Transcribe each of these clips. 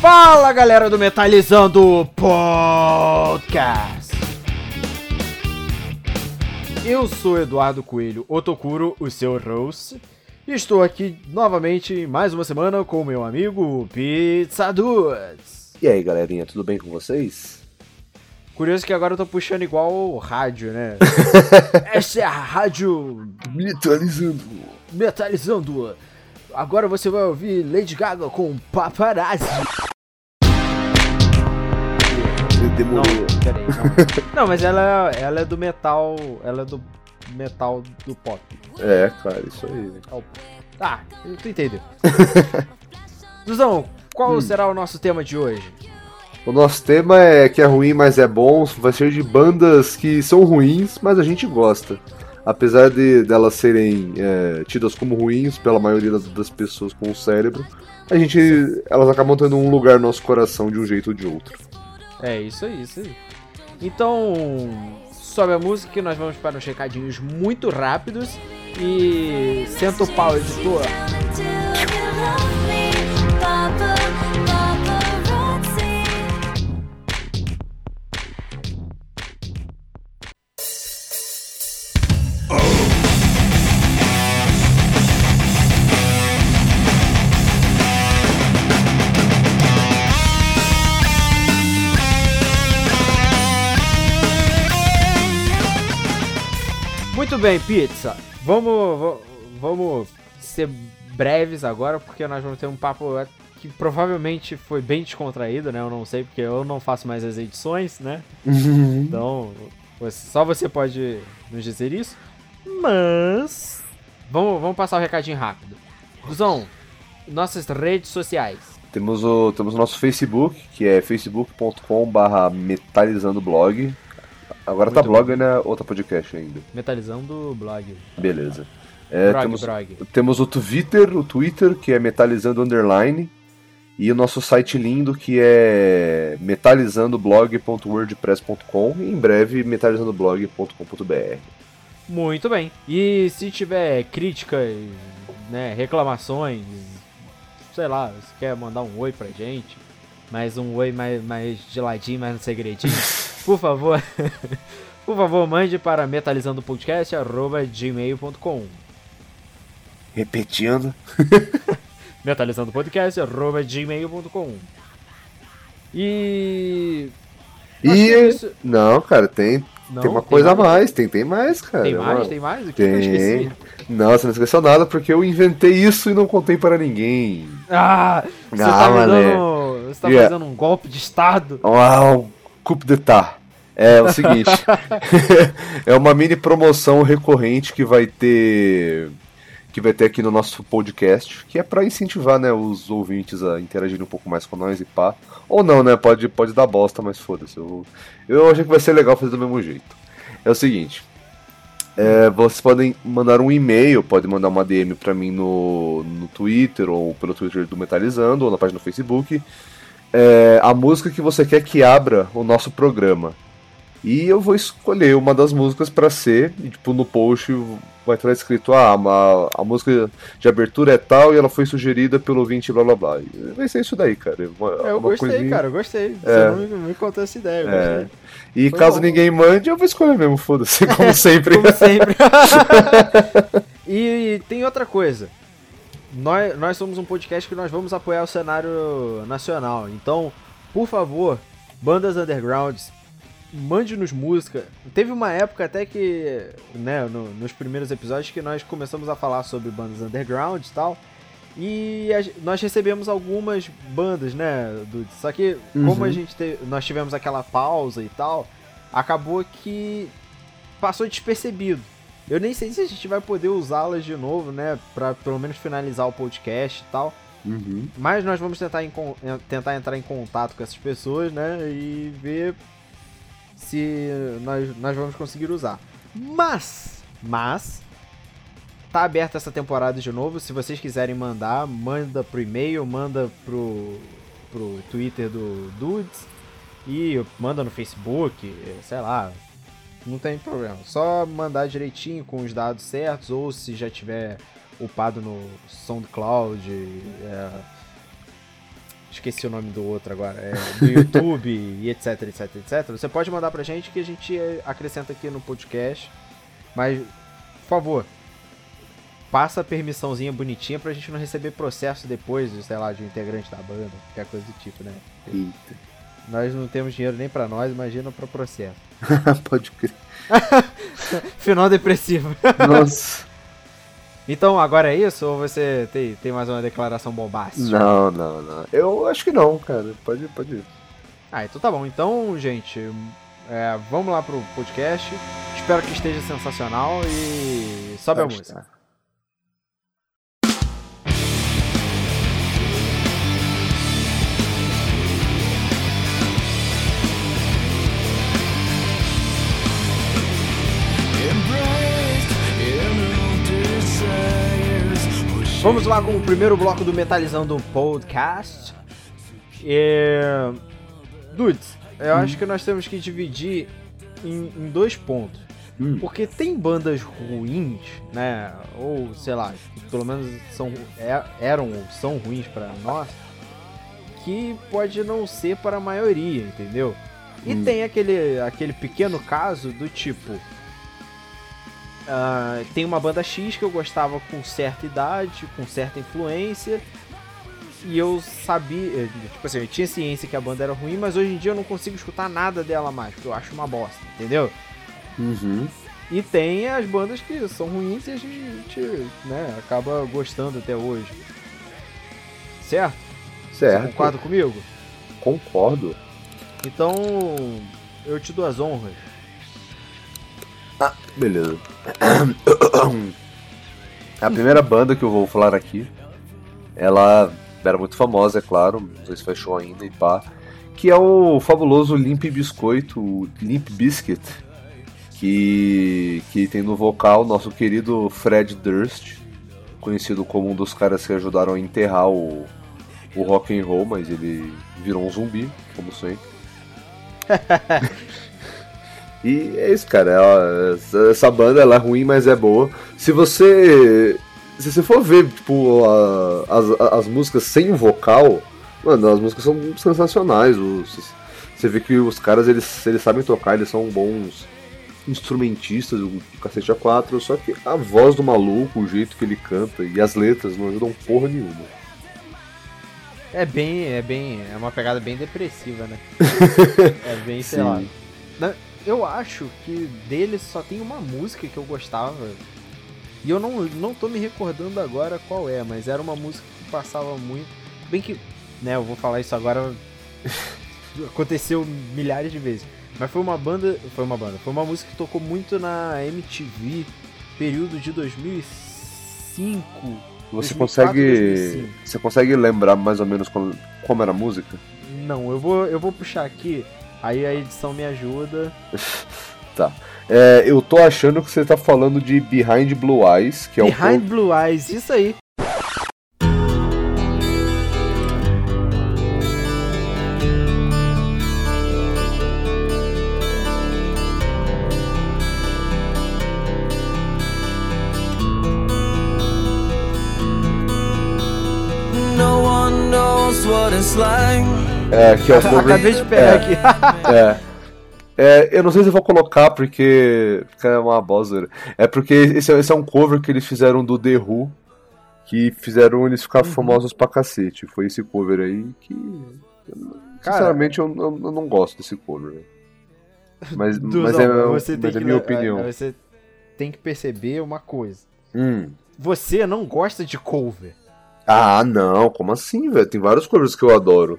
Fala, galera do Metalizando Podcast! Eu sou Eduardo Coelho Otokuro, o seu host, e estou aqui novamente mais uma semana com o meu amigo Pizza 2. E aí, galerinha, tudo bem com vocês? Curioso que agora eu tô puxando igual rádio, né? Essa é a rádio Metalizando. Metalizando. Agora você vai ouvir Lady Gaga com Paparazzi. Demorou. Não, peraí, não. Não, mas ela é do metal. Ela é do metal do pop. É, claro, isso aí. Ah, tu entendeu. Duzão, qual será o nosso tema de hoje? O nosso tema é que é ruim, mas é bom. Vai ser de bandas que são ruins, mas a gente gosta. Apesar de elas serem tidas como ruins pela maioria das pessoas com o cérebro, elas acabam tendo um lugar no nosso coração de um jeito ou de outro. É, isso aí, isso aí. Então, sobe a música e nós vamos para uns recadinhos muito rápidos. E senta o pau, editor. Muito bem, Pizza, vamos ser breves agora, porque nós vamos ter um papo que provavelmente foi bem descontraído, né? Eu não sei, porque eu não faço mais as edições, né? Então, só você pode nos dizer isso, mas vamos passar o recadinho rápido. Guzão, nossas redes sociais. Temos o nosso Facebook, que é facebook.com/metalizandoblog. Agora muito tá blog, bom. Né? Ou tá podcast ainda? Metalizando blog. Beleza. É, temos o Twitter, que é Metalizando Underline. E o nosso site lindo, que é metalizandoblog.wordpress.com. E em breve, metalizandoblog.com.br. Muito bem. E se tiver críticas, né, reclamações, sei lá, se quer mandar um oi pra gente, mas um oi mais geladinho, mais no segredinho... Por favor, mande para metalizandopodcast@gmail.com. Repetindo. metalizandopodcast@gmail.com. Não, cara, tem uma coisa a mais. Tem mais, cara. Tem mais? O que eu esqueci? Não, você não esqueceu nada, porque eu inventei isso e não contei para ninguém. Ah, você tá fazendo um golpe de estado. Uau. Coup d'État. É o seguinte, é uma mini promoção recorrente que vai ter aqui no nosso podcast, que é para incentivar, né, os ouvintes a interagirem um pouco mais com nós e pá. Ou não, né, pode dar bosta, mas foda-se, eu achei que vai ser legal fazer do mesmo jeito. É o seguinte, vocês podem mandar um e-mail, pode mandar uma DM para mim no Twitter, ou pelo Twitter do Metalizando, ou na página do Facebook, a música que você quer que abra o nosso programa. E eu vou escolher uma das músicas pra ser, e tipo, no post vai estar escrito, a música de abertura é tal e ela foi sugerida pelo ouvinte blá blá blá. Vai ser isso daí, cara. Eu gostei, coisinha... cara, eu gostei. Você não me contou essa ideia, eu gostei. E foi caso bom. Ninguém mande, eu vou escolher mesmo, foda-se, como sempre. Como sempre. E tem outra coisa. Nós somos um podcast que nós vamos apoiar o cenário nacional. Então, por favor, bandas undergrounds, mande-nos música. Teve uma época até que, né, nos primeiros episódios que nós começamos a falar sobre bandas underground e tal. E nós recebemos algumas bandas, né, Dudes? Só que como nós tivemos aquela pausa e tal, acabou que passou despercebido. Eu nem sei se a gente vai poder usá-las de novo, né? Pra pelo menos finalizar o podcast e tal. Mas nós vamos tentar entrar em contato com essas pessoas, né? E ver se nós vamos conseguir usar. Mas... tá aberta essa temporada de novo. Se vocês quiserem mandar, manda pro e-mail, manda pro Twitter do Dudes. E manda no Facebook, sei lá... Não tem problema, só mandar direitinho com os dados certos, ou se já tiver upado no SoundCloud, Esqueci o nome do outro agora, do YouTube e etc, etc, etc. Você pode mandar pra gente que a gente acrescenta aqui no podcast. Mas, por favor, passa a permissãozinha bonitinha pra gente não receber processo depois, sei lá, de um integrante da banda, qualquer coisa do tipo, né? Eita. Nós não temos dinheiro nem pra nós, imagina pra processo. Pode crer. Final depressivo. Nossa. Então, agora é isso? Ou você tem mais uma declaração bombástica? Não. Eu acho que não, cara. Pode ir. Ah, então tá bom. Então, gente, vamos lá pro podcast. Espero que esteja sensacional e sobe a música. Tá. Vamos lá com o primeiro bloco do Metalizando Podcast. Dudes, eu acho que nós temos que dividir em dois pontos. Porque tem bandas ruins, né? Ou, sei lá, que pelo menos eram ou são ruins pra nós, que pode não ser para a maioria, entendeu? E tem aquele pequeno caso do tipo... tem uma banda X que eu gostava com certa idade, com certa influência, e eu sabia, tipo assim, eu tinha ciência que a banda era ruim, mas hoje em dia eu não consigo escutar nada dela mais, porque eu acho uma bosta, entendeu? Uhum. E tem as bandas que são ruins e a gente, né, acaba gostando até hoje. Certo? Certo. Você concorda comigo? Concordo. Então, eu te dou as honras. Ah, beleza. A primeira banda que eu vou falar aqui, ela era muito famosa, é claro, não sei se faz show ainda e pá, que é o fabuloso Limp Bizkit, que tem no vocal nosso querido Fred Durst, conhecido como um dos caras que ajudaram a enterrar o rock and roll, mas ele virou um zumbi, como sempre. E é isso, cara, essa banda, ela é ruim, mas é boa. Se você for ver, tipo, as músicas sem o vocal, mano, as músicas são sensacionais. Você vê que os caras, eles sabem tocar, eles são bons instrumentistas, o cacete A4, só que a voz do maluco, o jeito que ele canta e as letras não ajudam porra nenhuma. É uma pegada bem depressiva, né? É bem, sei lá... Eu acho que dele só tem uma música que eu gostava, e eu não tô me recordando agora qual é, mas era uma música que passava muito, bem que, né, eu vou falar isso agora, aconteceu milhares de vezes, mas foi uma música que tocou muito na MTV, período de 2005, 2004, Você consegue lembrar mais ou menos como era a música? Não, eu vou puxar aqui. Aí a edição me ajuda. Tá. Eu tô achando que você tá falando de Behind Blue Eyes, que é o Behind Blue Eyes, isso aí. No one knows what it's like. Que é o cover... Acabei de pegar aqui. Eu não sei se eu vou colocar porque é uma bosta. É porque esse é um cover que eles fizeram do The Who, que fizeram eles ficar famosos pra cacete. Foi esse cover aí que... Cara, sinceramente, eu não gosto desse cover. Mas é minha opinião. Você tem que perceber uma coisa. Você não gosta de cover. Ah, não. Como assim, velho? Tem vários covers que eu adoro.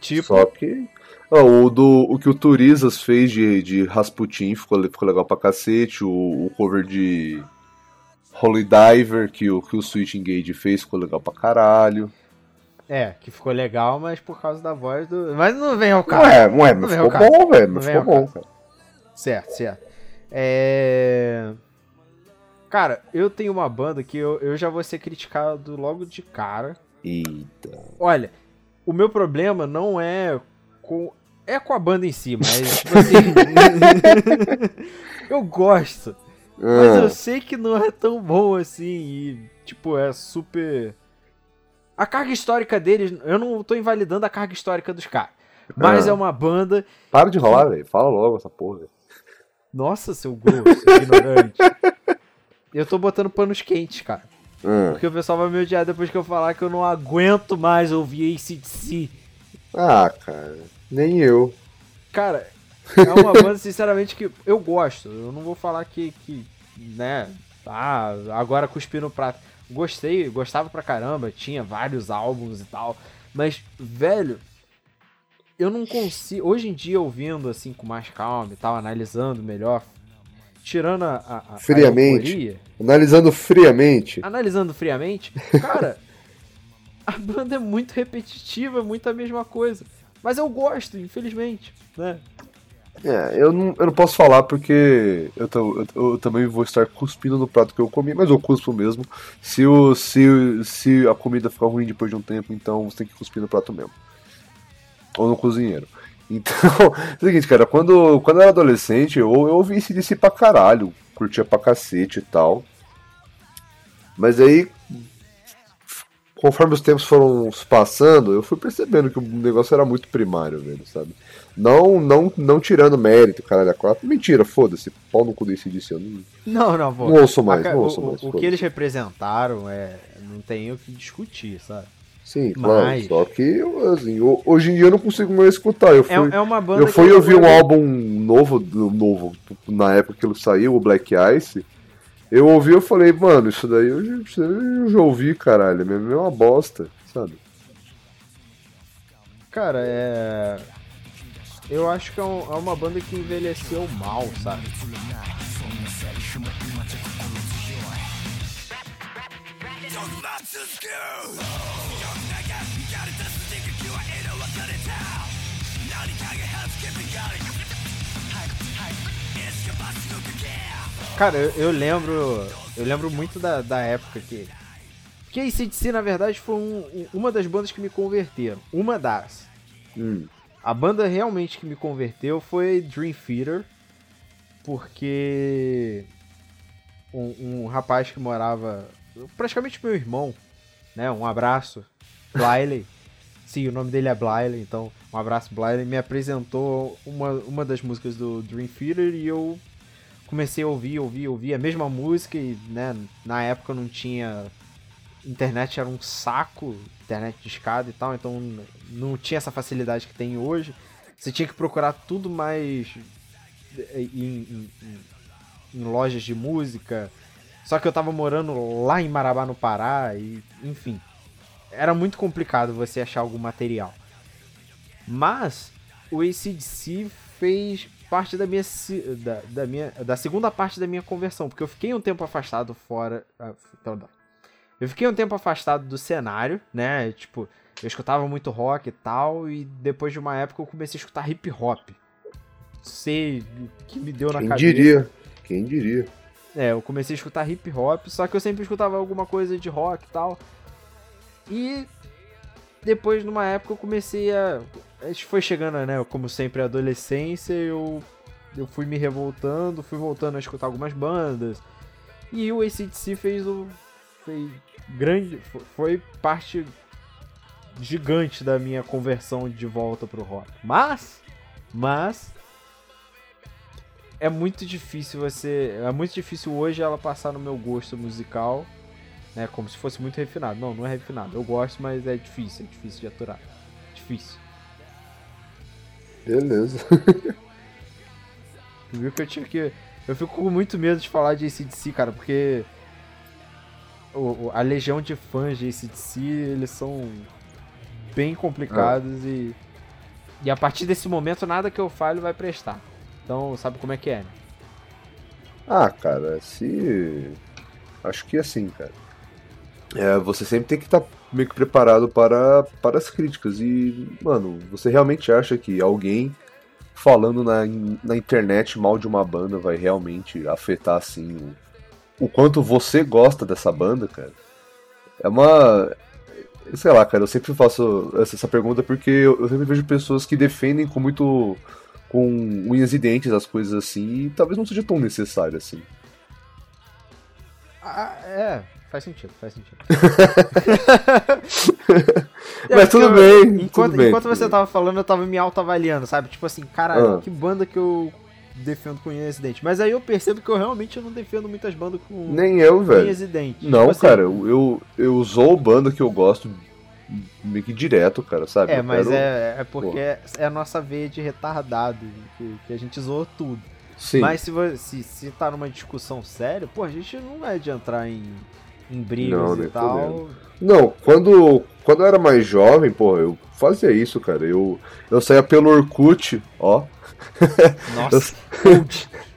Tipo... Só que o que o Turisas fez de Rasputin ficou legal pra cacete, o cover de Holy Diver que o Switch Engage fez ficou legal pra caralho. Que ficou legal, mas por causa da voz do... Mas não vem ao caso. Mas ficou bom, velho, mas ficou bom, cara. Certo. Cara, eu tenho uma banda que eu já vou ser criticado logo de cara. Eita. Olha... O meu problema não é com a banda em si, mas tipo assim, eu gosto, mas eu sei que não é tão bom assim, e tipo, é super A carga histórica deles, eu não tô invalidando a carga histórica dos caras, mas é uma banda... Para de rolar, velho, fala logo essa porra. Nossa, seu grosso, ignorante. Eu tô botando panos quentes, cara, porque o pessoal vai me odiar depois que eu falar que eu não aguento mais ouvir AC/DC. Ah, cara, nem eu. Cara, é uma banda, sinceramente, que eu gosto, eu não vou falar que né, ah, agora cuspi no prato. Gostei, gostava pra caramba, tinha vários álbuns e tal, mas, velho, eu não consigo, hoje em dia, ouvindo assim com mais calma e tal, analisando melhor, tirando a friamente, euforia, analisando friamente, cara, a banda é muito repetitiva, é muito a mesma coisa, mas eu gosto, infelizmente, né? É, eu não posso falar porque eu também vou estar cuspindo no prato que eu comi, mas eu cuspo mesmo. Se a comida ficar ruim depois de um tempo, então você tem que cuspir no prato mesmo. Ou no cozinheiro. Então, é o seguinte, cara, quando eu era adolescente, eu ouvi esse DC pra caralho, curtia pra cacete e tal. Mas aí, conforme os tempos foram passando, eu fui percebendo que o negócio era muito primário, velho, sabe? Não tirando mérito, caralho, a 4. Mentira, foda-se, pau no cu desse DC. Não, pô. Não ouço mais. O que eles representaram, não tem o que discutir, sabe? Sim, claro, mas... só que assim, hoje em dia eu não consigo mais escutar. Eu fui ouvir um álbum novo, na época que ele saiu, o Black Ice... Eu ouvi e falei, mano, isso daí eu já ouvi, caralho, é uma bosta, sabe? Cara, eu acho que é uma banda que envelheceu mal, sabe? Cara, eu lembro muito da época que... Porque a AC/DC, na verdade, foi uma das bandas que me converteram. Uma das. A banda realmente que me converteu foi Dream Theater. Porque um rapaz que morava... Praticamente meu irmão, né? Um abraço. Bliley. Sim, o nome dele é Bliley, então um abraço, Bliley. Me apresentou uma das músicas do Dream Theater e eu... Comecei a ouvir a mesma música e, né, na época não tinha... Internet era um saco, internet discada e tal, então não tinha essa facilidade que tem hoje. Você tinha que procurar tudo mais em lojas de música. Só que eu tava morando lá em Marabá, no Pará, e enfim. Era muito complicado você achar algum material. Mas o AC/DC fez... parte da segunda parte da minha conversão, porque eu fiquei um tempo afastado eu fiquei um tempo afastado do cenário, né, tipo, eu escutava muito rock e tal, e depois de uma época eu comecei a escutar hip hop, sei o que me deu na cabeça. Quem diria? Eu comecei a escutar hip hop, só que eu sempre escutava alguma coisa de rock e tal, e... Depois, numa época, eu comecei a... A gente foi chegando, né, como sempre, a adolescência, eu fui me revoltando, fui voltando a escutar algumas bandas. E o AC/DC foi parte gigante da minha conversão de volta pro rock. Mas é muito difícil hoje ela passar no meu gosto musical. Né, como se fosse muito refinado. Não é refinado. Eu gosto, mas é difícil de aturar. Difícil. Beleza. Viu que eu tinha que... Eu fico com muito medo de falar de AC/DC, cara, porque... A legião de fãs de AC/DC, eles são bem complicados e a partir desse momento, nada que eu fale vai prestar. Então, sabe como é que é, né? Ah, cara, acho que é assim, cara. Você sempre tem que estar meio que preparado para as críticas. E, mano, você realmente acha que alguém falando na internet mal de uma banda vai realmente afetar, assim, o quanto você gosta dessa banda, cara? É uma... Sei lá, cara, eu sempre faço essa pergunta porque eu sempre vejo pessoas que defendem com unhas e dentes as coisas assim, e talvez não seja tão necessário assim. Ah, é... Faz sentido. Mas tudo bem. Enquanto você tava falando, eu tava me autoavaliando, sabe? Tipo assim, caralho, que banda que eu defendo com unhas e dentes. Mas aí eu percebo que eu realmente não defendo muitas bandas com nem eu, velho. Unhas e dentes. Não, tipo, cara, assim, eu usou banda que eu gosto meio que direto, cara, sabe? É, eu é porque é a nossa veia de retardado, que a gente zoou tudo. Sim. Mas se tá numa discussão séria, pô, a gente não é de entrar em brigas e tal. Não, quando eu era mais jovem, pô, eu fazia isso, cara. Eu saía pelo Orkut, ó. Nossa,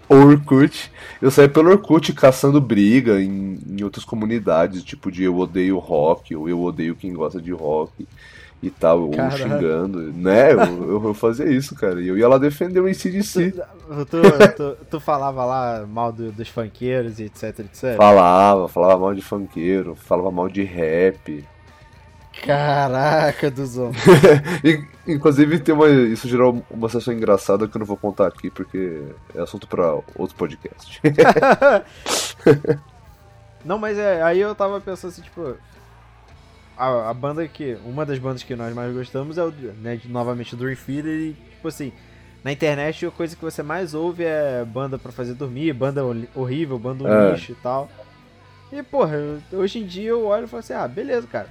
Orkut. Eu saía pelo Orkut caçando briga em outras comunidades, tipo de eu odeio rock, ou eu odeio quem gosta de rock e tal, ou xingando, né? Eu fazia isso, cara, e eu ia lá defender o AC/DC. Tu falava lá mal dos funkeiros e etc. Falava mal de funkeiro, falava mal de rap. Caraca, dos homens. Inclusive, isso gerou uma sessão engraçada que eu não vou contar aqui, porque é assunto pra outro podcast. Não, mas aí eu tava pensando assim, tipo, a banda uma das bandas que nós mais gostamos é novamente o Dream Theater, e tipo assim, na internet a coisa que você mais ouve é banda pra fazer dormir, banda horrível, banda lixo e tal. E porra, hoje em dia eu olho e falo assim, ah, beleza, cara.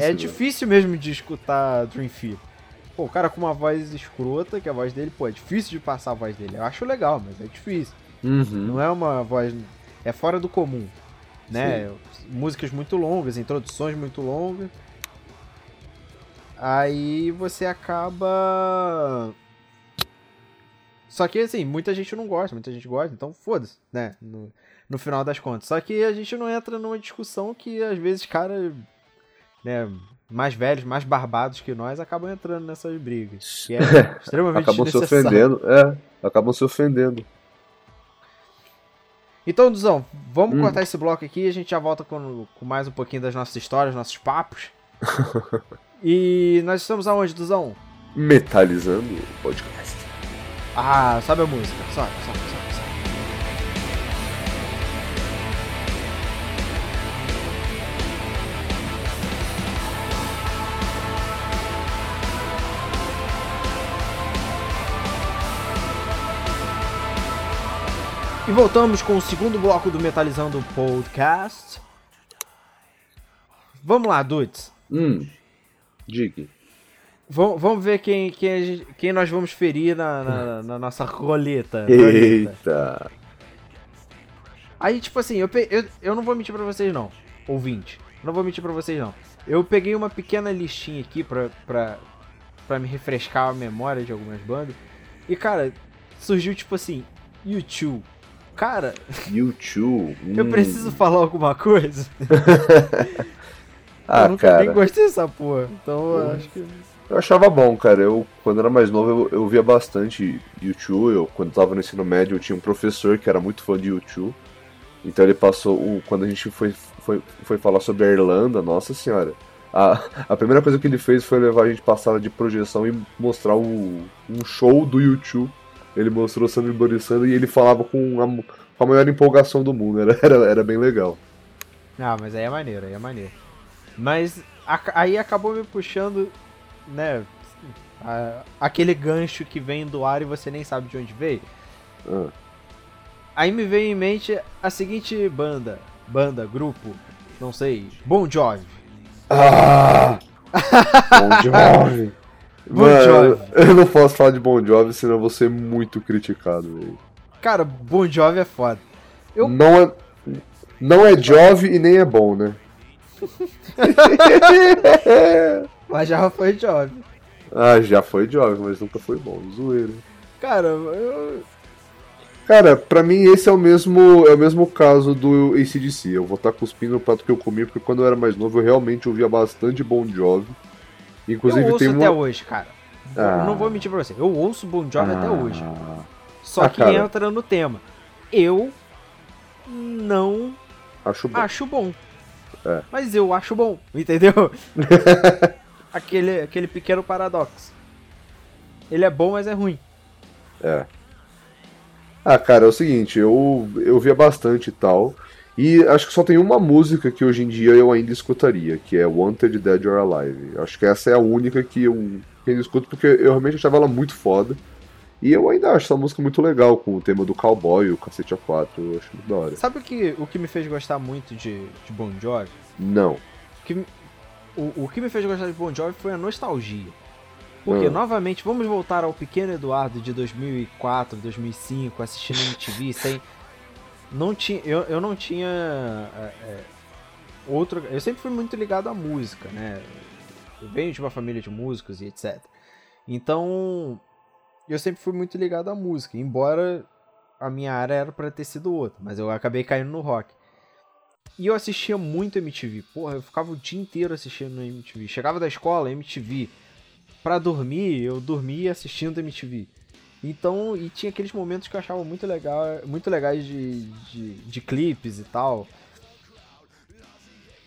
É difícil mesmo de escutar Dream Theater. Pô, o cara com uma voz escrota, que a voz dele, pô, é difícil de passar a voz dele. Eu acho legal, mas é difícil. Uhum. Não é uma voz... é fora do comum, né? Sim. Músicas muito longas, introduções muito longas. Aí você acaba... Só que, assim, muita gente não gosta, muita gente gosta, então foda-se, né? No final das contas. Só que a gente não entra numa discussão que, às vezes, cara... né, mais velhos, mais barbados que nós acabam entrando nessas brigas, que é extremamente acabam desnecessário. Acabam se ofendendo. Então, Duzão, vamos cortar esse bloco aqui, a gente já volta com mais um pouquinho das nossas histórias, nossos papos. E nós estamos aonde, Duzão? Metalizando o podcast. Ah, sobe a música, sobe. E voltamos com o segundo bloco do Metalizando Podcast. Vamos lá, Dudes. Diga. Vamos ver quem nós vamos ferir na nossa roleta. Eita. Aí, tipo assim, eu não vou mentir pra vocês não, ouvinte. Eu peguei uma pequena listinha aqui pra me refrescar a memória de algumas bandas. E, cara, surgiu tipo assim, U2. Cara, U2. Eu preciso falar alguma coisa? Eu nunca nem gostei dessa porra. Então eu acho que... eu achava bom, cara. Eu, quando era mais novo, eu via bastante U2. Quando eu tava no ensino médio, eu tinha um professor que era muito fã de U2. Então ele passou... quando a gente foi falar sobre a Irlanda, nossa senhora. A primeira coisa que ele fez foi levar a gente pra sala de projeção e mostrar um show do U2. Ele mostrou Sandro Borissando e ele falava com a maior empolgação do mundo. Era bem legal. Ah, mas aí é maneiro. Mas aí acabou me puxando, né, aquele gancho que vem do ar e você nem sabe de onde veio. Aí me veio em mente a seguinte banda, grupo, não sei, Bon Jovi. Bon Jovi. Bon Jovi. Eu não posso falar de Bon Jovi, senão eu vou ser muito criticado, velho. Cara, Bon Jovi é foda. Não é Jovi e nem é bom, né? Mas já foi Jovi. Ah, já foi Jovi, mas nunca foi bom. Zoeira. Cara, Cara, pra mim esse é o mesmo caso do AC/DC. Eu vou estar cuspindo o prato que eu comi, porque quando eu era mais novo eu realmente ouvia bastante Bon Jovi. Inclusive, eu ouço até hoje, cara. Eu não vou mentir pra você. Eu ouço Bon Jovi até hoje. Só que entra no tema. Eu não acho bom. É. Mas eu acho bom, entendeu? aquele pequeno paradoxo. Ele é bom, mas é ruim. É. Ah, cara, é o seguinte. Eu via bastante e tal. E acho que só tem uma música que hoje em dia eu ainda escutaria, que é Wanted, Dead or Alive. Acho que essa é a única que eu escuto, porque eu realmente achava ela muito foda. E eu ainda acho essa música muito legal, com o tema do cowboy, o cacete A4, eu acho muito da hora. Sabe o que me fez gostar muito de Bon Jovi? Não. O que me fez gostar de Bon Jovi foi a nostalgia. Porque, novamente, vamos voltar ao pequeno Eduardo de 2004, 2005, assistindo MTV, sem... Não tinha, eu não tinha outro... Eu sempre fui muito ligado à música, né? Eu venho de uma família de músicos e etc. Então... eu sempre fui muito ligado à música, embora a minha área era pra ter sido outra, mas eu acabei caindo no rock. E eu assistia muito MTV, porra, eu ficava o dia inteiro assistindo no MTV. Chegava da escola, MTV. Pra dormir, eu dormia assistindo MTV. Então, e tinha aqueles momentos que eu achava muito legal, muito legais de clipes e tal.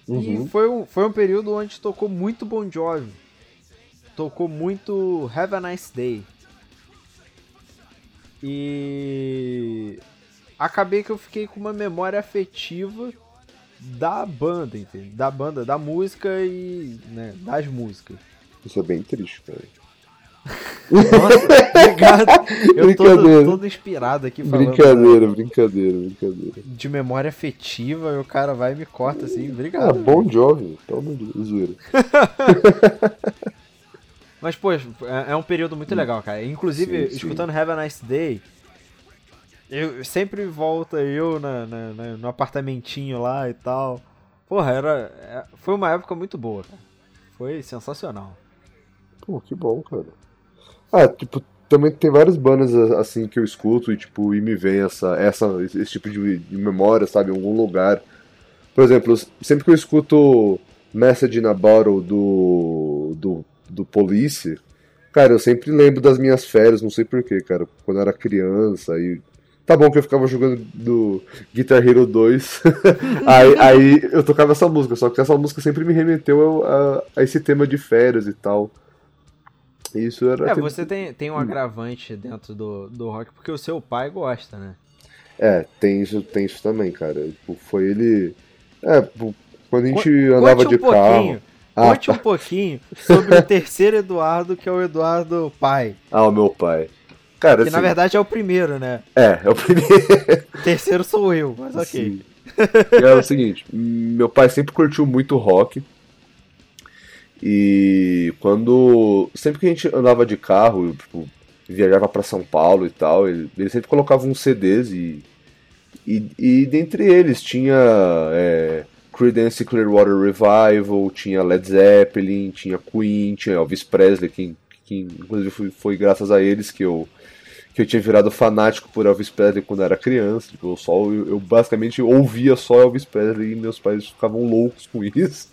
Uhum. E foi um período onde tocou muito Bon Jovi. Tocou muito Have a Nice Day. E acabei que eu fiquei com uma memória afetiva da banda, entende? Da banda, da música e, né, das músicas. Isso é bem triste, cara. Nossa, obrigado. Eu tô todo inspirado aqui falando. Brincadeira. De memória afetiva, e o cara vai e me corta assim, obrigado. Ah, Bon Jovi, toma zoeira. Mas, pô, é um período muito legal, cara. Inclusive, sim. Escutando Have a Nice Day, eu sempre volta eu no apartamentinho lá e tal. Porra, foi uma época muito boa, cara. Foi sensacional. Pô, que bom, cara. Ah, tipo, também tem várias bandas assim que eu escuto e, tipo, e me vem esse tipo de memória, sabe? Em algum lugar. Por exemplo, sempre que eu escuto Message in a Bottle do Police, cara, eu sempre lembro das minhas férias, não sei porquê, cara, quando eu era criança, e tá bom que eu ficava jogando do Guitar Hero 2, aí eu tocava essa música, só que essa música sempre me remeteu a esse tema de férias e tal. Isso era... É, você tem um agravante dentro do rock, porque o seu pai gosta, né? É, tem isso também, cara, foi ele... É, quando a gente andava de carro... Conte um pouquinho sobre o terceiro Eduardo, que é o Eduardo pai. Ah, o meu pai. Cara, que assim, na verdade é o primeiro, né? É o primeiro. O terceiro sou eu, mas ok. É o seguinte, meu pai sempre curtiu muito rock. E sempre que a gente andava de carro, eu, tipo, viajava pra São Paulo e tal, ele sempre colocava uns CDs e dentre eles tinha... Creedence Clearwater Revival, tinha Led Zeppelin, tinha Queen, tinha Elvis Presley, que inclusive foi graças a eles que eu tinha virado fanático por Elvis Presley quando era criança. Tipo, eu basicamente ouvia só Elvis Presley e meus pais ficavam loucos com isso.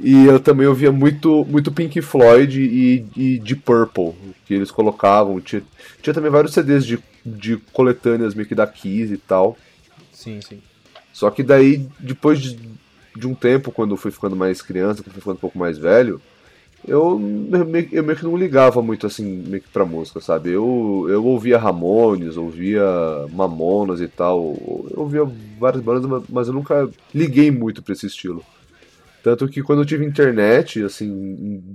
E eu também ouvia muito, muito Pink Floyd e Deep Purple, que eles colocavam. Tinha também vários CDs de coletâneas meio que da Kiss e tal. Sim, sim. Só que daí, depois de um tempo, quando eu fui ficando mais criança, quando eu fui ficando um pouco mais velho, eu meio que não ligava muito, assim, meio que pra música, sabe? Eu ouvia Ramones, ouvia Mamonas e tal, eu ouvia várias bandas, mas eu nunca liguei muito pra esse estilo. Tanto que quando eu tive internet, assim,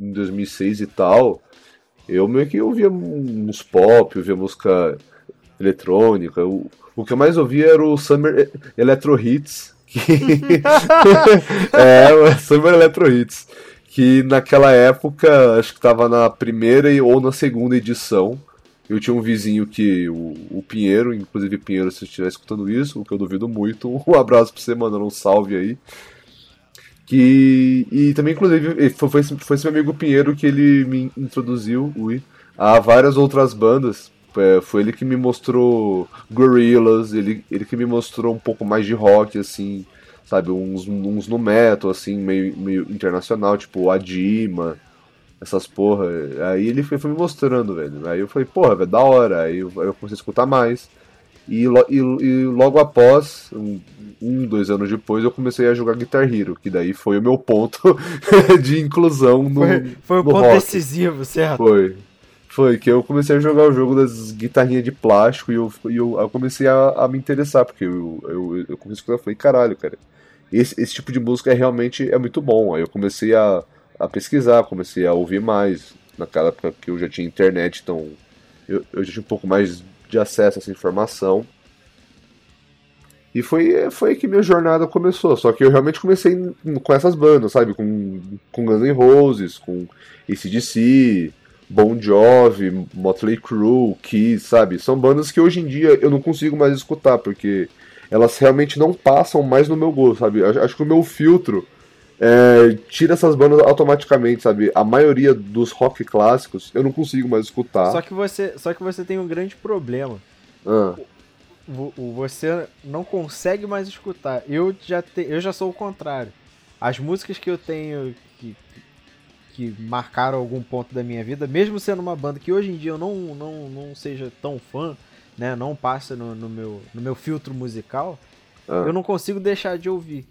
em 2006 e tal, eu meio que ouvia uns pop, ouvia música eletrônica, o que eu mais ouvia era o Summer Electro Hits, que naquela época, acho que estava na primeira ou na segunda edição. Eu tinha um vizinho que, o Pinheiro, inclusive Pinheiro, se você estiver escutando isso, o que eu duvido muito, um abraço pra você, mandando um salve aí. E também, inclusive, foi esse meu amigo Pinheiro que ele me introduziu a várias outras bandas. Foi ele que me mostrou Gorillaz, ele que me mostrou um pouco mais de rock, assim, sabe, uns no metal, assim, meio internacional, tipo Adima, essas porra. Aí ele foi me mostrando, velho. Aí eu falei, porra, velho, da hora. Aí eu comecei a escutar mais. E logo após, 2 anos depois, eu comecei a jogar Guitar Hero, que daí foi o meu ponto de inclusão no rock. Foi o ponto decisivo, certo? Foi. Foi que eu comecei a jogar o jogo das guitarrinhas de plástico e eu comecei a me interessar, porque eu comecei a escutar e falei, caralho, cara, esse tipo de música realmente é muito bom. Aí eu comecei a pesquisar, comecei a ouvir mais, naquela época que eu já tinha internet, então eu já tinha um pouco mais de acesso a essa informação. E foi aí que minha jornada começou, só que eu realmente comecei com essas bandas, sabe, com Guns N' Roses, com AC/DC, Bon Jovi, Motley Crue, Kiss, sabe? São bandas que hoje em dia eu não consigo mais escutar, porque elas realmente não passam mais no meu gosto, sabe? Acho que o meu filtro tira essas bandas automaticamente, sabe? A maioria dos rock clássicos eu não consigo mais escutar. Só que você tem um grande problema. Você não consegue mais escutar. Eu já sou o contrário. As músicas que eu tenho... que marcaram algum ponto da minha vida, mesmo sendo uma banda que hoje em dia eu não seja tão fã, né, não passa no meu filtro musical, eu não consigo deixar de ouvir.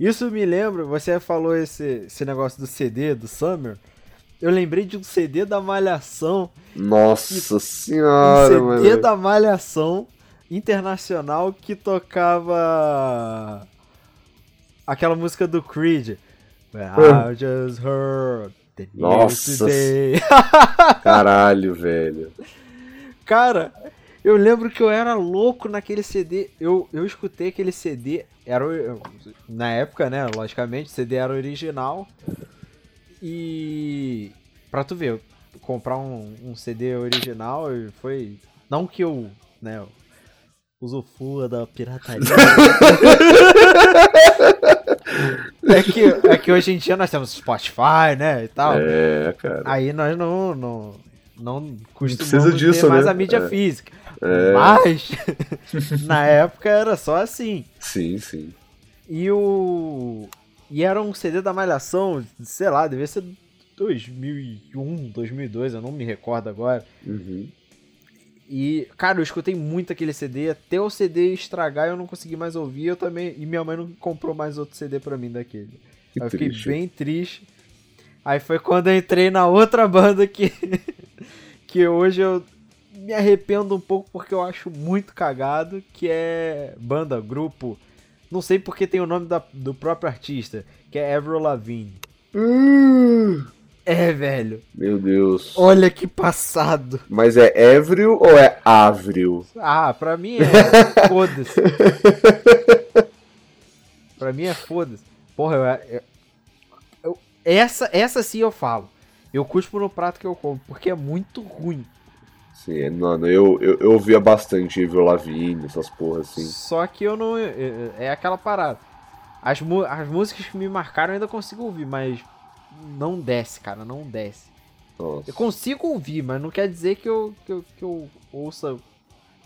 Isso me lembra, você falou esse negócio do CD, do Summer, eu lembrei de um CD da Malhação. Nossa Senhora! Um CD da Malhação internacional que tocava aquela música do Creed. I just heard... Nossa! Caralho, velho. Cara, eu lembro que eu era louco naquele CD. Eu escutei aquele CD. Na época, né? Logicamente, o CD era original. E... pra tu ver, comprar um CD original foi... Não que eu, né, usufrua da pirataria. É que hoje em dia nós temos Spotify, né, e tal. É, cara. Aí nós não costumamos disso, ter mais, né, a mídia física. É. Mas, na época era só assim. Sim, sim. E era um CD da Malhação, sei lá, devia ser 2001, 2002, eu não me recordo agora. Uhum. E, cara, eu escutei muito aquele CD, até o CD estragar eu não consegui mais ouvir, eu também, e minha mãe não comprou mais outro CD pra mim daquele. Que eu fiquei triste. Bem triste. Aí foi quando eu entrei na outra banda que hoje eu me arrependo um pouco porque eu acho muito cagado, que é banda, grupo, não sei porque tem o nome do próprio artista, que é Avril Lavigne. É, velho. Meu Deus. Olha que passado. Mas é Avril ou é Avril? Ah, pra mim é foda-se. Pra mim é foda-se. Porra, eu essa sim eu falo. Eu cuspo no prato que eu como, porque é muito ruim. Sim, mano, eu ouvia bastante Avril Lavigne, essas porras assim. Só que eu não... É aquela parada. As músicas que me marcaram eu ainda consigo ouvir, mas... não desce, cara, não desce. Nossa. Eu consigo ouvir, mas não quer dizer que eu ouça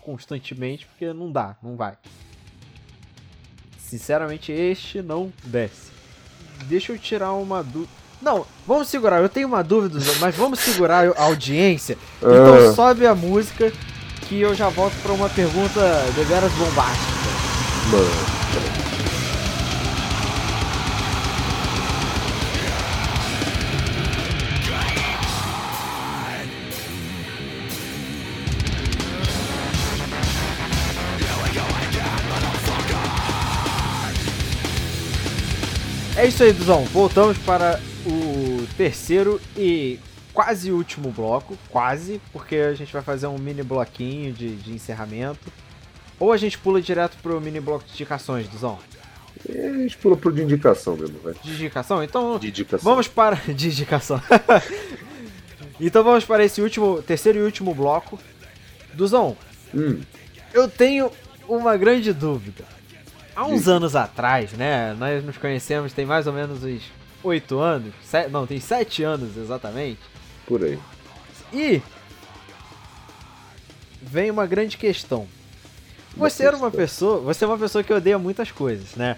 constantemente, porque não dá, não vai. Sinceramente, este não desce. Deixa eu tirar uma dúvida. Não, vamos segurar, eu tenho uma dúvida, mas vamos segurar a audiência. Então sobe a música que eu já volto pra uma pergunta deveras bombástica. Mano. É isso aí, Duzão. Voltamos para o terceiro e quase último bloco. Quase, porque a gente vai fazer um mini bloquinho de encerramento. Ou a gente pula direto pro mini bloco de indicações, Duzão? É, a gente pula pro de indicação mesmo, velho. De indicação? Então de indicação. Vamos para... de indicação. Então vamos para esse terceiro e último bloco. Duzão, eu tenho uma grande dúvida. Há uns anos atrás, né, nós nos conhecemos tem mais ou menos uns 8 anos, não, tem 7 anos exatamente. Por aí. E vem uma grande questão. Você é uma pessoa que odeia muitas coisas, né?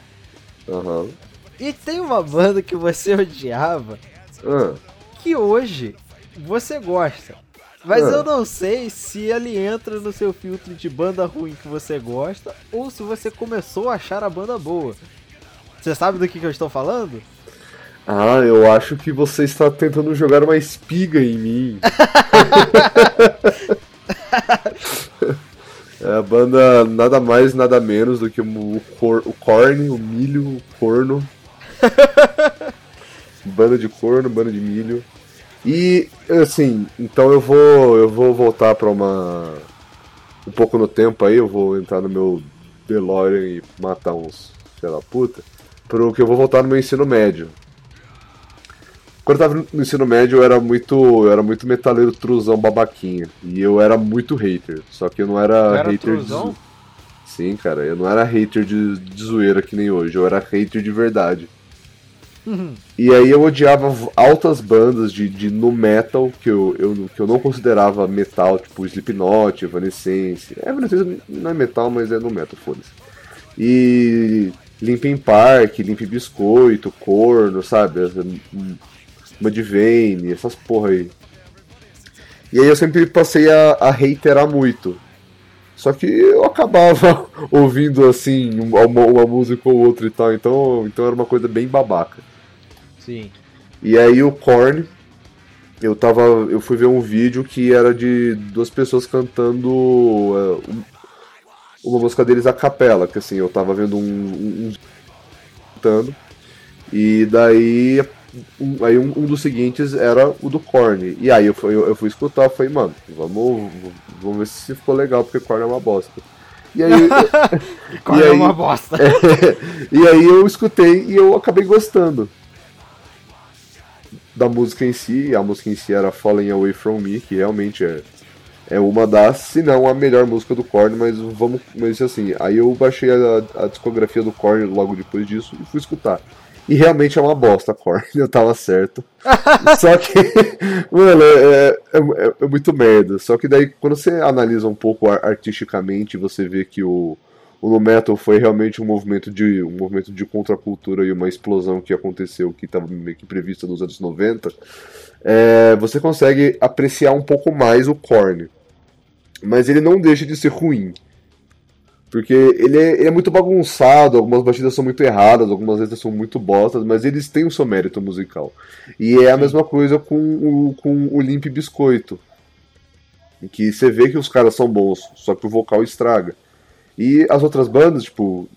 Uhum. E tem uma banda que você odiava, que hoje você gosta. Mas eu não sei se ele entra no seu filtro de banda ruim que você gosta ou se você começou a achar a banda boa. Você sabe do que eu estou falando? Ah, eu acho que você está tentando jogar uma espiga em mim. É a banda nada mais, nada menos do que o Korn, o milho, o corno. Banda de corno, banda de milho. E, assim, então eu vou voltar para uma... Um pouco no tempo aí, eu vou entrar no meu DeLorean e matar uns filha da puta. Porque eu vou voltar no meu ensino médio. Quando eu tava no ensino médio, eu era muito metaleiro truzão babaquinha. E eu era muito hater. Só que eu não era, hater truzão? Sim, cara. Eu não era hater de zoeira que nem hoje. Eu era hater de verdade. Uhum. E aí eu odiava altas bandas de nu metal que eu não considerava metal. Tipo Slipknot, Evanescence. Evanescence não é metal, mas é nu metal, foda-se. E Linkin Park, Limp Bizkit, Korn, sabe? Uma de Vane, essas porra aí. E aí eu sempre passei a haterar muito. Só que eu acabava ouvindo assim uma música ou outra e tal, então era uma coisa bem babaca. Sim. E aí o Korn, eu fui ver um vídeo que era de duas pessoas cantando uma música deles a capela, que assim, eu tava vendo um cantando, e daí... Aí um dos seguintes era o do Korn. E aí eu fui escutar e falei, mano, vamos ver se ficou legal, porque Korn é uma bosta. E aí... Korn é uma bosta. E aí eu escutei e eu acabei gostando da música em si. A música em si era Falling Away From Me, que realmente é uma das, se não a melhor música do Korn, mas assim, aí eu baixei a discografia do Korn logo depois disso e fui escutar. E realmente é uma bosta, Korn, eu tava certo. Só que, mano, é muito merda. Só que daí, quando você analisa um pouco artisticamente, você vê que o nu metal foi realmente um movimento de contracultura e uma explosão que aconteceu, que estava meio que prevista nos anos 90. Você consegue apreciar um pouco mais o Korn. Mas ele não deixa de ser ruim. Porque ele é muito bagunçado, algumas batidas são muito erradas, algumas letras são muito bostas, mas eles têm o seu mérito musical. E é a mesma coisa com o Limp Bizkit, em que você vê que os caras são bons, só que o vocal estraga. E as outras bandas, tipo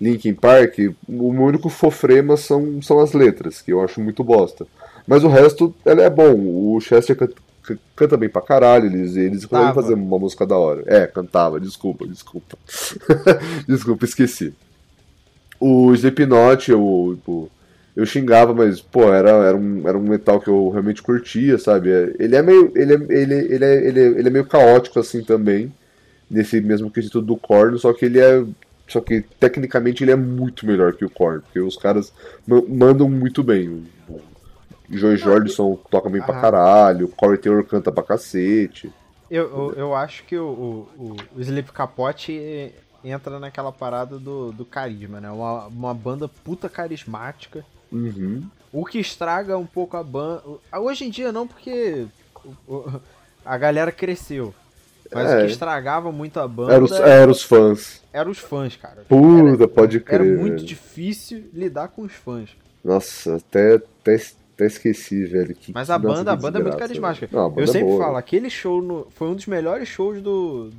Linkin Park, o único fofrema são as letras, que eu acho muito bosta. Mas o resto, ela é bom, o Chester canta bem pra caralho, eles conseguem fazer uma música da hora. Cantava, desculpa. Desculpa, esqueci. O Slipknot, eu xingava, mas, pô, era um metal que eu realmente curtia, sabe? Ele é meio caótico, assim, também, nesse mesmo quesito do Korn, só que, tecnicamente, ele é muito melhor que o Korn, porque os caras mandam muito bem. Joey Jordison toca bem pra caralho, o Corey Taylor canta pra cacete. Eu acho que o Slip Capote entra naquela parada do carisma, né? Uma banda puta carismática. Uhum. O que estraga um pouco a banda. Hoje em dia não, porque a galera cresceu. Mas o que estragava muito a banda... Era os fãs. Eram os fãs, cara. Puta, pode crer. Era muito difícil lidar com os fãs. Nossa, até esqueci, velho. Mas a banda é muito carismática. Não, eu sempre falo, aquele show foi um dos melhores shows do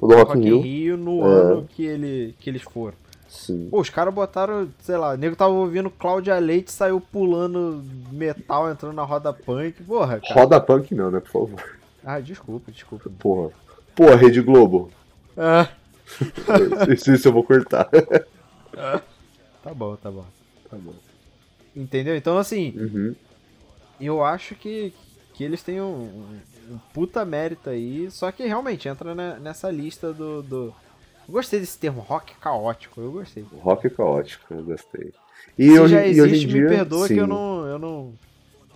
Rock in Rio no ano que eles foram. Sim. Pô, os caras botaram, sei lá, o nego tava ouvindo Cláudia Leite, saiu pulando metal, entrando na roda punk. Porra, cara. Roda punk não, né, por favor. Ah, desculpa. Porra, Rede Globo. Ah. Isso eu vou cortar. Ah. Tá bom. Entendeu? Então, assim, eu acho que eles têm um puta mérito aí, só que realmente entra nessa lista do... Eu gostei desse termo, rock caótico, eu gostei. Rock caótico, eu gostei. E se já existe, me perdoa que eu não...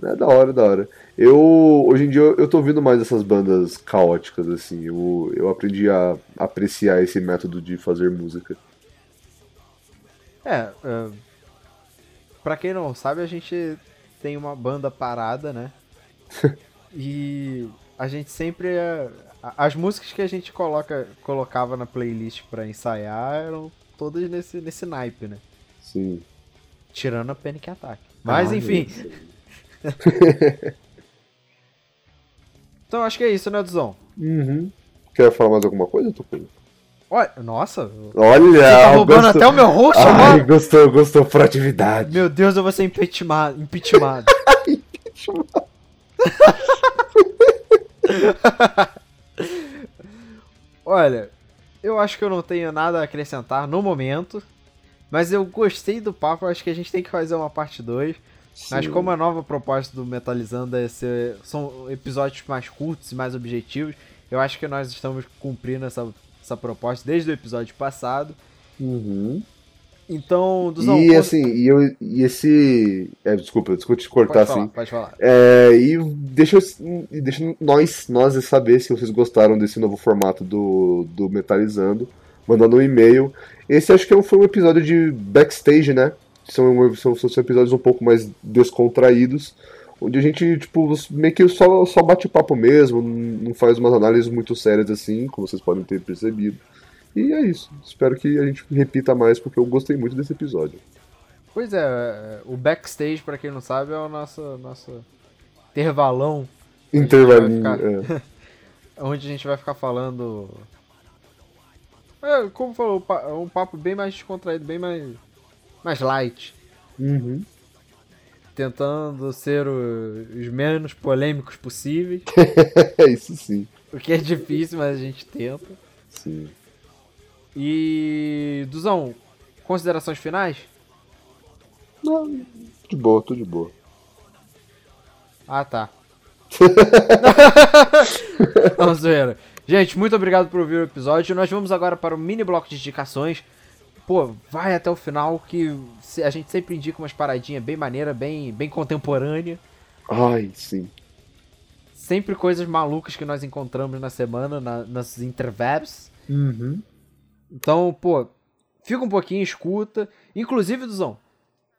É da hora. Hoje em dia eu tô ouvindo mais essas bandas caóticas, assim, eu aprendi a apreciar esse método de fazer música. Pra quem não sabe, a gente tem uma banda parada, né? E a gente sempre... As músicas que a gente colocava na playlist pra ensaiar eram todas nesse naipe, né? Sim. Tirando a Panic Attack. Mas enfim. Então acho que é isso, né, Duzão? Uhum. Quer falar mais alguma coisa, Tucunho? Olha, nossa. Olha, você tá roubando até o meu rosto, mano. Gostou por atividade. Meu Deus, eu vou ser impeachmentado. Olha, eu acho que eu não tenho nada a acrescentar no momento, mas eu gostei do papo, acho que a gente tem que fazer uma parte 2. Sim. Mas como a nova proposta do Metalizando é ser, são episódios mais curtos e mais objetivos, eu acho que nós estamos cumprindo essa proposta desde o episódio passado. Uhum. Então, Duzão, e assim, esse... Desculpa te cortar, pode falar, assim. Pode falar. E deixa nós saber se vocês gostaram desse novo formato do Metalizando, mandando um e-mail. Esse acho que foi um episódio de backstage, né? São episódios um pouco mais descontraídos, onde a gente, tipo, meio que só bate papo mesmo, não faz umas análises muito sérias assim, como vocês podem ter percebido. E é isso, espero que a gente repita mais, porque eu gostei muito desse episódio. Pois é, o backstage, pra quem não sabe, é o nosso intervalão. Intervalinho, onde a gente vai ficar falando... como falou, um papo bem mais descontraído, bem mais light. Uhum. Tentando ser os menos polêmicos possíveis. Isso sim. O que é difícil, mas a gente tenta. Sim. E... Duzão, considerações finais? Não, de boa, tudo de boa. Ah, tá. Não, zoeira. Gente, muito obrigado por ouvir o episódio. Nós vamos agora para o mini bloco de indicações. Pô, vai até o final que a gente sempre indica umas paradinhas bem maneira, bem contemporânea. Ai, sim. Sempre coisas malucas que nós encontramos na semana, nas interwebs. Uhum. Então, pô, fica um pouquinho, escuta. Inclusive, Duzão,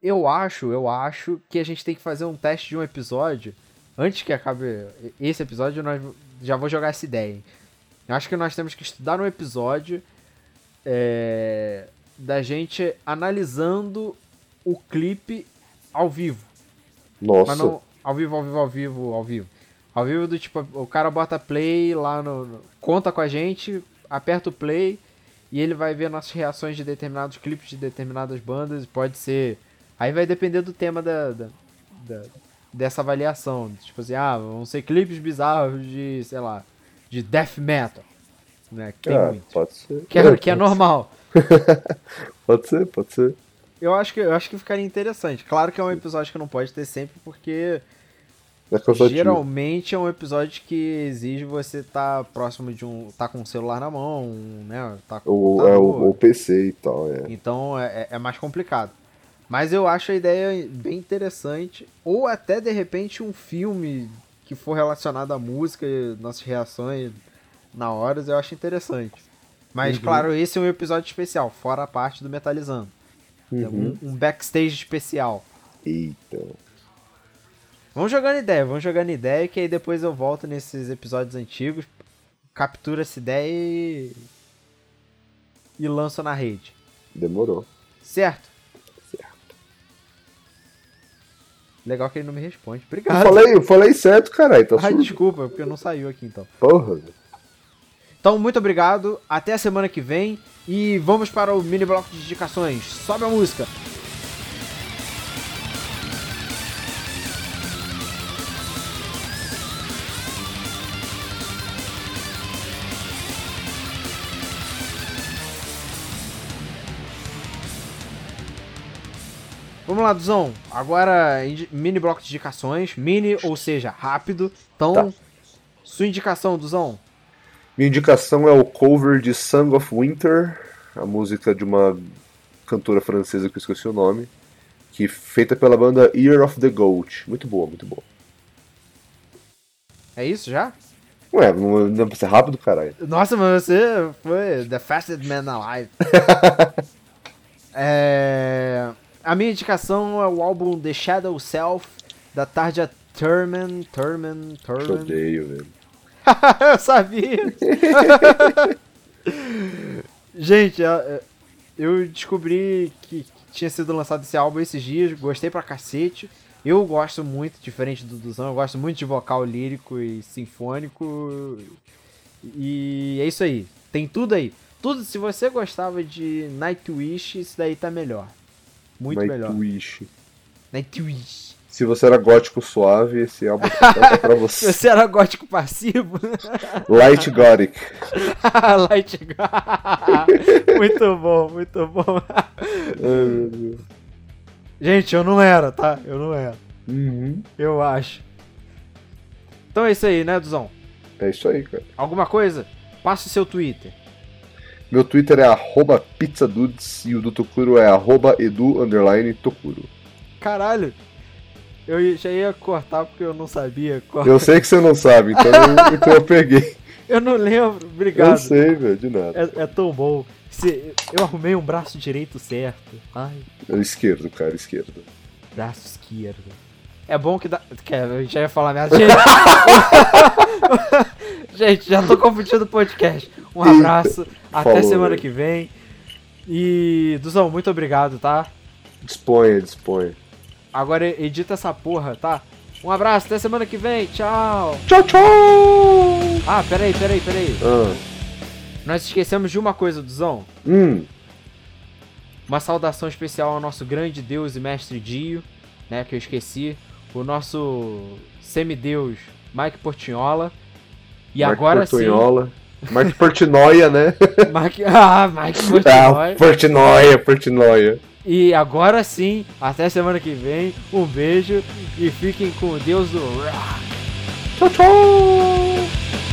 eu acho que a gente tem que fazer um teste de um episódio. Antes que acabe esse episódio, nós já vou jogar essa ideia, hein? Eu acho que nós temos que estudar um episódio da gente analisando o clipe ao vivo. Nossa. Mas não ao vivo. Ao vivo do tipo, o cara bota play lá no... Conta com a gente, aperta o play... E ele vai ver nossas reações de determinados clipes de determinadas bandas. Pode ser... Aí vai depender do tema dessa avaliação. Tipo assim, vão ser clipes bizarros de, sei lá, de death metal. Né? Que tem muito. Pode ser. Que é normal. Pode ser. Eu acho que ficaria interessante. Claro que é um episódio que não pode ter sempre, porque... Geralmente é um episódio que exige você estar próximo de um... Tá com um celular na mão, né? Tá com o PC e tal, Então é mais complicado. Mas eu acho a ideia bem interessante. Ou até, de repente, um filme que for relacionado à música e nossas reações na hora, eu acho interessante. Mas, uhum. Claro, esse é um episódio especial, fora a parte do Metalizando. Uhum. Um backstage especial. Eita... Vamos jogando ideia, que aí depois eu volto nesses episódios antigos, capturo essa ideia e lanço na rede. Demorou. Certo. Legal que ele não me responde. Obrigado. Eu falei certo, caralho. Desculpa, porque não saiu aqui então. Porra. Então, muito obrigado. Até a semana que vem. E vamos para o mini bloco de indicações. Sobe a música. Vamos lá, Duzão. Agora, mini bloco de indicações. Mini, ou seja, rápido. Então, tá. Sua indicação, Duzão. Minha indicação é o cover de Song of Winter, a música de uma cantora francesa que eu esqueci o nome, que feita pela banda Year of the Goat. Muito boa, muito boa. É isso já? Ué, não é pra ser rápido, caralho. Nossa, mas você foi The Fastest Man Alive. A minha indicação é o álbum The Shadow Self, da Tarja Turman. Eu odeio, velho. Eu sabia! Gente, eu descobri que tinha sido lançado esse álbum esses dias, gostei pra cacete. Eu gosto muito, diferente do Duzão, eu gosto muito de vocal lírico e sinfônico. E é isso aí, tem tudo aí. Tudo, se você gostava de Nightwish, isso daí tá melhor. Muito melhor. Nightwish. Se você era gótico suave, esse álbum tá pra você. Se você era gótico passivo... Light Gothic. Light Gothic. Muito bom, muito bom. Ai, meu Deus. Gente, eu não era, tá? Eu não era. Uhum. Eu acho. Então é isso aí, né, Duzão? É isso aí, cara. Alguma coisa? Passa o seu Twitter. Meu Twitter é @pizzadudes e o do Tokuro é @edu_tokuro. Caralho! Eu já ia cortar porque eu não sabia qual. Eu sei que você não sabe, então eu peguei. Eu não lembro, obrigado. Eu sei, velho, de nada. É tão bom. Eu arrumei um braço direito certo. Ai. É esquerdo, cara, esquerdo. Braço esquerdo. É bom que dá... Eu já ia falar merda. Gente, gente, já tô confundindo o podcast. Um abraço, até falou, semana que vem. E, Duzão, muito obrigado, tá? Disponha. Agora edita essa porra, tá? Um abraço, até semana que vem, tchau! Tchau! Ah, peraí. Nós esquecemos de uma coisa, Duzão. Uma saudação especial ao nosso grande deus e mestre Dio, né, que eu esqueci. O nosso semideus Mike Portnoy. E Mike agora Portnoy. Sim... Mike Portnoy, né? Mike Portnoy. Portnoy. E agora sim, até semana que vem. Um beijo e fiquem com o deus do rock. Tchau!